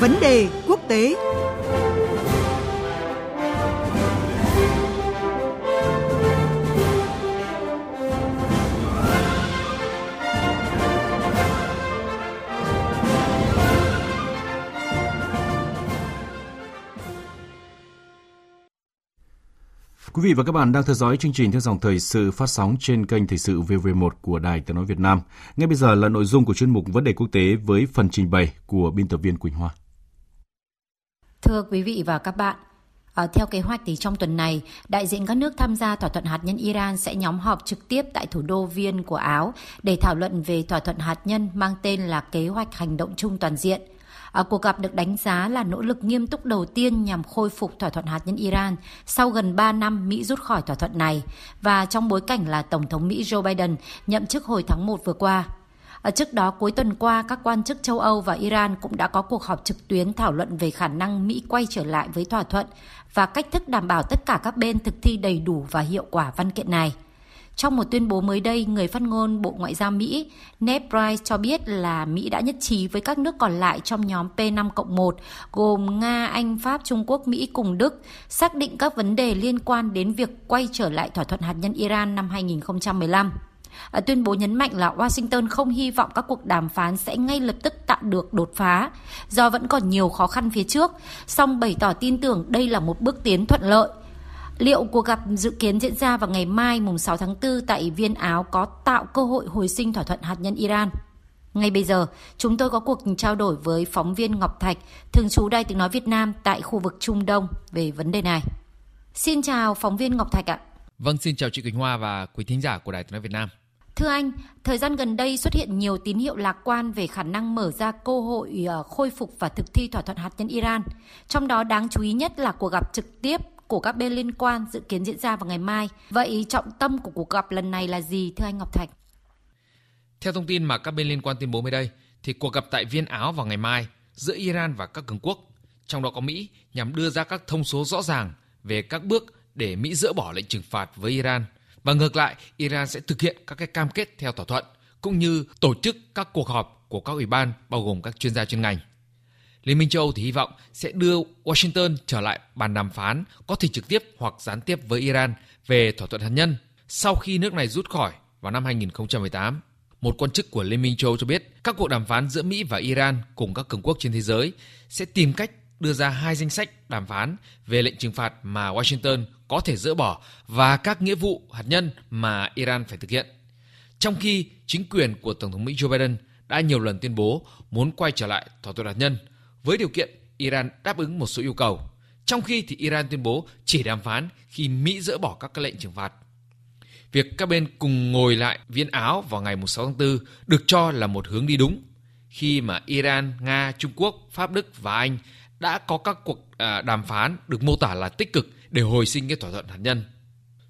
Vấn đề quốc tế. Quý vị và các bạn đang theo dõi chương trình Theo dòng thời sự phát sóng trên kênh Thời sự VV1 của Đài Tiếng nói Việt Nam. Ngay bây giờ là nội dung của chuyên mục Vấn đề quốc tế với phần trình bày của biên tập viên Quỳnh Hoa. Thưa quý vị và các bạn, theo kế hoạch thì trong tuần này, đại diện các nước tham gia thỏa thuận hạt nhân Iran sẽ nhóm họp trực tiếp tại thủ đô Vienna của Áo để thảo luận về thỏa thuận hạt nhân mang tên là Kế hoạch Hành động chung toàn diện. Cuộc gặp được đánh giá là nỗ lực nghiêm túc đầu tiên nhằm khôi phục thỏa thuận hạt nhân Iran sau gần 3 năm Mỹ rút khỏi thỏa thuận này và trong bối cảnh là Tổng thống Mỹ Joe Biden nhậm chức hồi tháng 1 vừa qua. Trước đó, cuối tuần qua, các quan chức châu Âu và Iran cũng đã có cuộc họp trực tuyến thảo luận về khả năng Mỹ quay trở lại với thỏa thuận và cách thức đảm bảo tất cả các bên thực thi đầy đủ và hiệu quả văn kiện này. Trong một tuyên bố mới đây, người phát ngôn Bộ Ngoại giao Mỹ Ned Price cho biết là Mỹ đã nhất trí với các nước còn lại trong nhóm P5+1 gồm Nga, Anh, Pháp, Trung Quốc, Mỹ cùng Đức xác định các vấn đề liên quan đến việc quay trở lại thỏa thuận hạt nhân Iran năm 2015. Tuyên bố nhấn mạnh là Washington không hy vọng các cuộc đàm phán sẽ ngay lập tức tạo được đột phá do vẫn còn nhiều khó khăn phía trước, song bày tỏ tin tưởng đây là một bước tiến thuận lợi. Liệu cuộc gặp dự kiến diễn ra vào ngày mai mùng 6 tháng 4 tại Vienna, Áo có tạo cơ hội hồi sinh thỏa thuận hạt nhân Iran? Ngay bây giờ, chúng tôi có cuộc trao đổi với phóng viên Ngọc Thạch, thường trú Đài Tiếng nói Việt Nam tại khu vực Trung Đông về vấn đề này. Xin chào phóng viên Ngọc Thạch ạ. Vâng, xin chào chị Quỳnh Hoa và quý thính giả của Đài Tiếng nói Việt Nam. Thưa anh, thời gian gần đây xuất hiện nhiều tín hiệu lạc quan về khả năng mở ra cơ hội khôi phục và thực thi thỏa thuận hạt nhân Iran. Trong đó đáng chú ý nhất là cuộc gặp trực tiếp của các bên liên quan dự kiến diễn ra vào ngày mai. Vậy trọng tâm của cuộc gặp lần này là gì thưa anh Ngọc Thạch? Theo thông tin mà các bên liên quan tuyên bố mới đây, thì cuộc gặp tại Viên Áo vào ngày mai giữa Iran và các cường quốc, trong đó có Mỹ, nhằm đưa ra các thông số rõ ràng về các bước để Mỹ dỡ bỏ lệnh trừng phạt với Iran. Và ngược lại, Iran sẽ thực hiện các cái cam kết theo thỏa thuận, cũng như tổ chức các cuộc họp của các ủy ban bao gồm các chuyên gia chuyên ngành. Liên minh châu Âu thì hy vọng sẽ đưa Washington trở lại bàn đàm phán có thể trực tiếp hoặc gián tiếp với Iran về thỏa thuận hạt nhân sau khi nước này rút khỏi vào năm 2018. Một quan chức của Liên minh châu Âu cho biết các cuộc đàm phán giữa Mỹ và Iran cùng các cường quốc trên thế giới sẽ tìm cách đưa ra hai danh sách đàm phán về lệnh trừng phạt mà Washington có thể dỡ bỏ và các nghĩa vụ hạt nhân mà Iran phải thực hiện. Trong khi chính quyền của Tổng thống Mỹ Joe Biden đã nhiều lần tuyên bố muốn quay trở lại thỏa thuận hạt nhân với điều kiện Iran đáp ứng một số yêu cầu, trong khi thì Iran tuyên bố chỉ đàm phán khi Mỹ dỡ bỏ các lệnh trừng phạt. Việc các bên cùng ngồi lại Viên Áo vào ngày 6 tháng 4 được cho là một hướng đi đúng, khi mà Iran, Nga, Trung Quốc, Pháp, Đức và Anh đã có các cuộc đàm phán được mô tả là tích cực để hồi sinh cái thỏa thuận hạt nhân.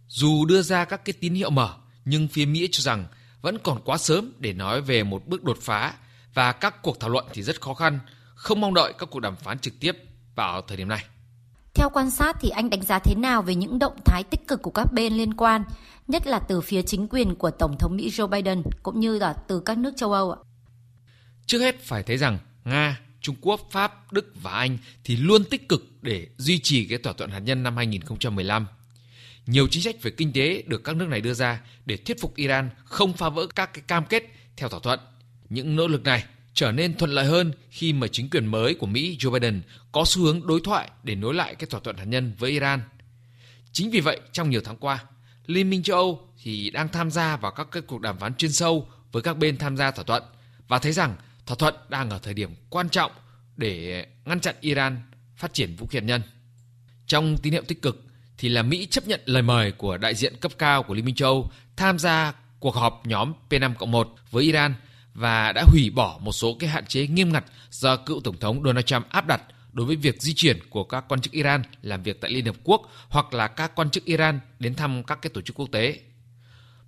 Dù đưa ra các cái tín hiệu mở, nhưng phía Mỹ cho rằng vẫn còn quá sớm để nói về một bước đột phá và các cuộc thảo luận thì rất khó khăn, không mong đợi các cuộc đàm phán trực tiếp vào thời điểm này. Theo quan sát thì anh đánh giá thế nào về những động thái tích cực của các bên liên quan, nhất là từ phía chính quyền của Tổng thống Mỹ Joe Biden cũng như là từ các nước châu Âu ạ? Trước hết phải thấy rằng Nga, Trung Quốc, Pháp, Đức và Anh thì luôn tích cực để duy trì cái thỏa thuận hạt nhân năm 2015. Nhiều chính sách về kinh tế được các nước này đưa ra để thuyết phục Iran không phá vỡ các cái cam kết theo thỏa thuận. Những nỗ lực này trở nên thuận lợi hơn khi mà chính quyền mới của Mỹ Joe Biden có xu hướng đối thoại để nối lại cái thỏa thuận hạt nhân với Iran. Chính vì vậy, trong nhiều tháng qua, Liên minh châu Âu thì đang tham gia vào các cuộc đàm phán chuyên sâu với các bên tham gia thỏa thuận và thấy rằng thỏa thuận đang ở thời điểm quan trọng để ngăn chặn Iran phát triển vũ khí hạt nhân. Trong tín hiệu tích cực thì là Mỹ chấp nhận lời mời của đại diện cấp cao của Liên minh châu Âu tham gia cuộc họp nhóm P5+1 với Iran và đã hủy bỏ một số cái hạn chế nghiêm ngặt do cựu Tổng thống Donald Trump áp đặt đối với việc di chuyển của các quan chức Iran làm việc tại Liên Hợp Quốc hoặc là các quan chức Iran đến thăm các cái tổ chức quốc tế.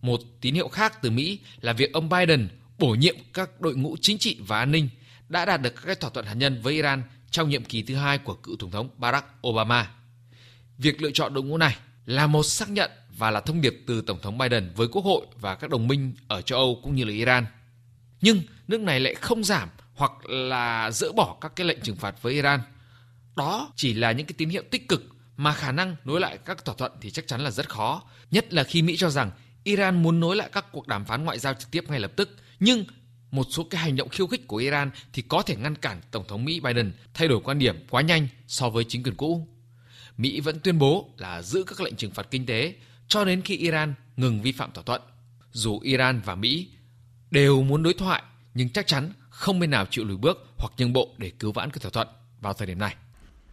Một tín hiệu khác từ Mỹ là việc ông Biden bổ nhiệm các đội ngũ chính trị và an ninh đã đạt được các cái thỏa thuận hạt nhân với Iran trong nhiệm kỳ thứ hai của cựu Tổng thống Barack Obama. Việc lựa chọn đội ngũ này là một xác nhận và là thông điệp từ Tổng thống Biden với Quốc hội và các đồng minh ở châu Âu cũng như là Iran. Nhưng nước này lại không giảm hoặc là dỡ bỏ các cái lệnh trừng phạt với Iran. Đó chỉ là những cái tín hiệu tích cực mà khả năng nối lại các thỏa thuận thì chắc chắn là rất khó, nhất là khi Mỹ cho rằng Iran muốn nối lại các cuộc đàm phán ngoại giao trực tiếp ngay lập tức. Nhưng một số cái hành động khiêu khích của Iran thì có thể ngăn cản Tổng thống Mỹ Biden thay đổi quan điểm quá nhanh so với chính quyền cũ. Mỹ vẫn tuyên bố là giữ các lệnh trừng phạt kinh tế cho đến khi Iran ngừng vi phạm thỏa thuận. Dù Iran và Mỹ đều muốn đối thoại, nhưng chắc chắn không bên nào chịu lùi bước hoặc nhượng bộ để cứu vãn các thỏa thuận vào thời điểm này.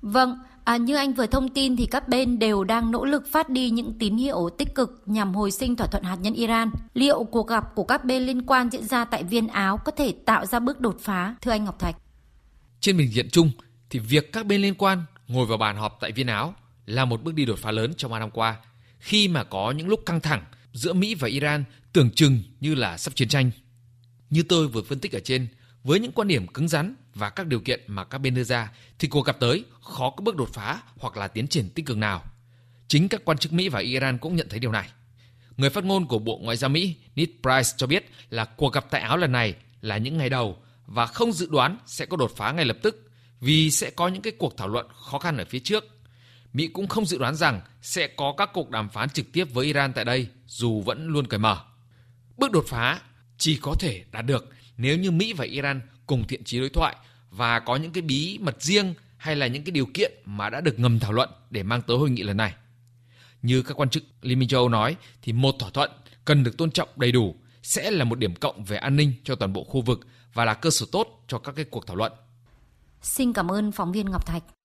Vâng, như anh vừa thông tin thì các bên đều đang nỗ lực phát đi những tín hiệu tích cực nhằm hồi sinh thỏa thuận hạt nhân Iran. Liệu cuộc gặp của các bên liên quan diễn ra tại Viên, Áo có thể tạo ra bước đột phá, thưa anh Ngọc Thạch? Trên bình diện chung thì việc các bên liên quan ngồi vào bàn họp tại Viên, Áo là một bước đi đột phá lớn trong 3 năm qua, khi mà có những lúc căng thẳng giữa Mỹ và Iran tưởng chừng như là sắp chiến tranh. Như tôi vừa phân tích ở trên, với những quan điểm cứng rắn và các điều kiện mà các bên đưa ra thì cuộc gặp tới khó có bước đột phá hoặc là tiến triển tích cực nào. Chính các quan chức Mỹ và Iran cũng nhận thấy điều này. Người phát ngôn của Bộ Ngoại giao Mỹ Ned Price cho biết là cuộc gặp tại Áo lần này là những ngày đầu và không dự đoán sẽ có đột phá ngay lập tức vì sẽ có những cái cuộc thảo luận khó khăn ở phía trước. Mỹ cũng không dự đoán rằng sẽ có các cuộc đàm phán trực tiếp với Iran tại đây dù vẫn luôn cởi mở. Bước đột phá chỉ có thể đạt được nếu như Mỹ và Iran cùng thiện chí đối thoại và có những cái bí mật riêng hay là những cái điều kiện mà đã được ngầm thảo luận để mang tới hội nghị lần này. Như các quan chức Liên minh châu Âu nói thì một thỏa thuận cần được tôn trọng đầy đủ sẽ là một điểm cộng về an ninh cho toàn bộ khu vực và là cơ sở tốt cho các cái cuộc thảo luận. Xin cảm ơn phóng viên Ngọc Thạch.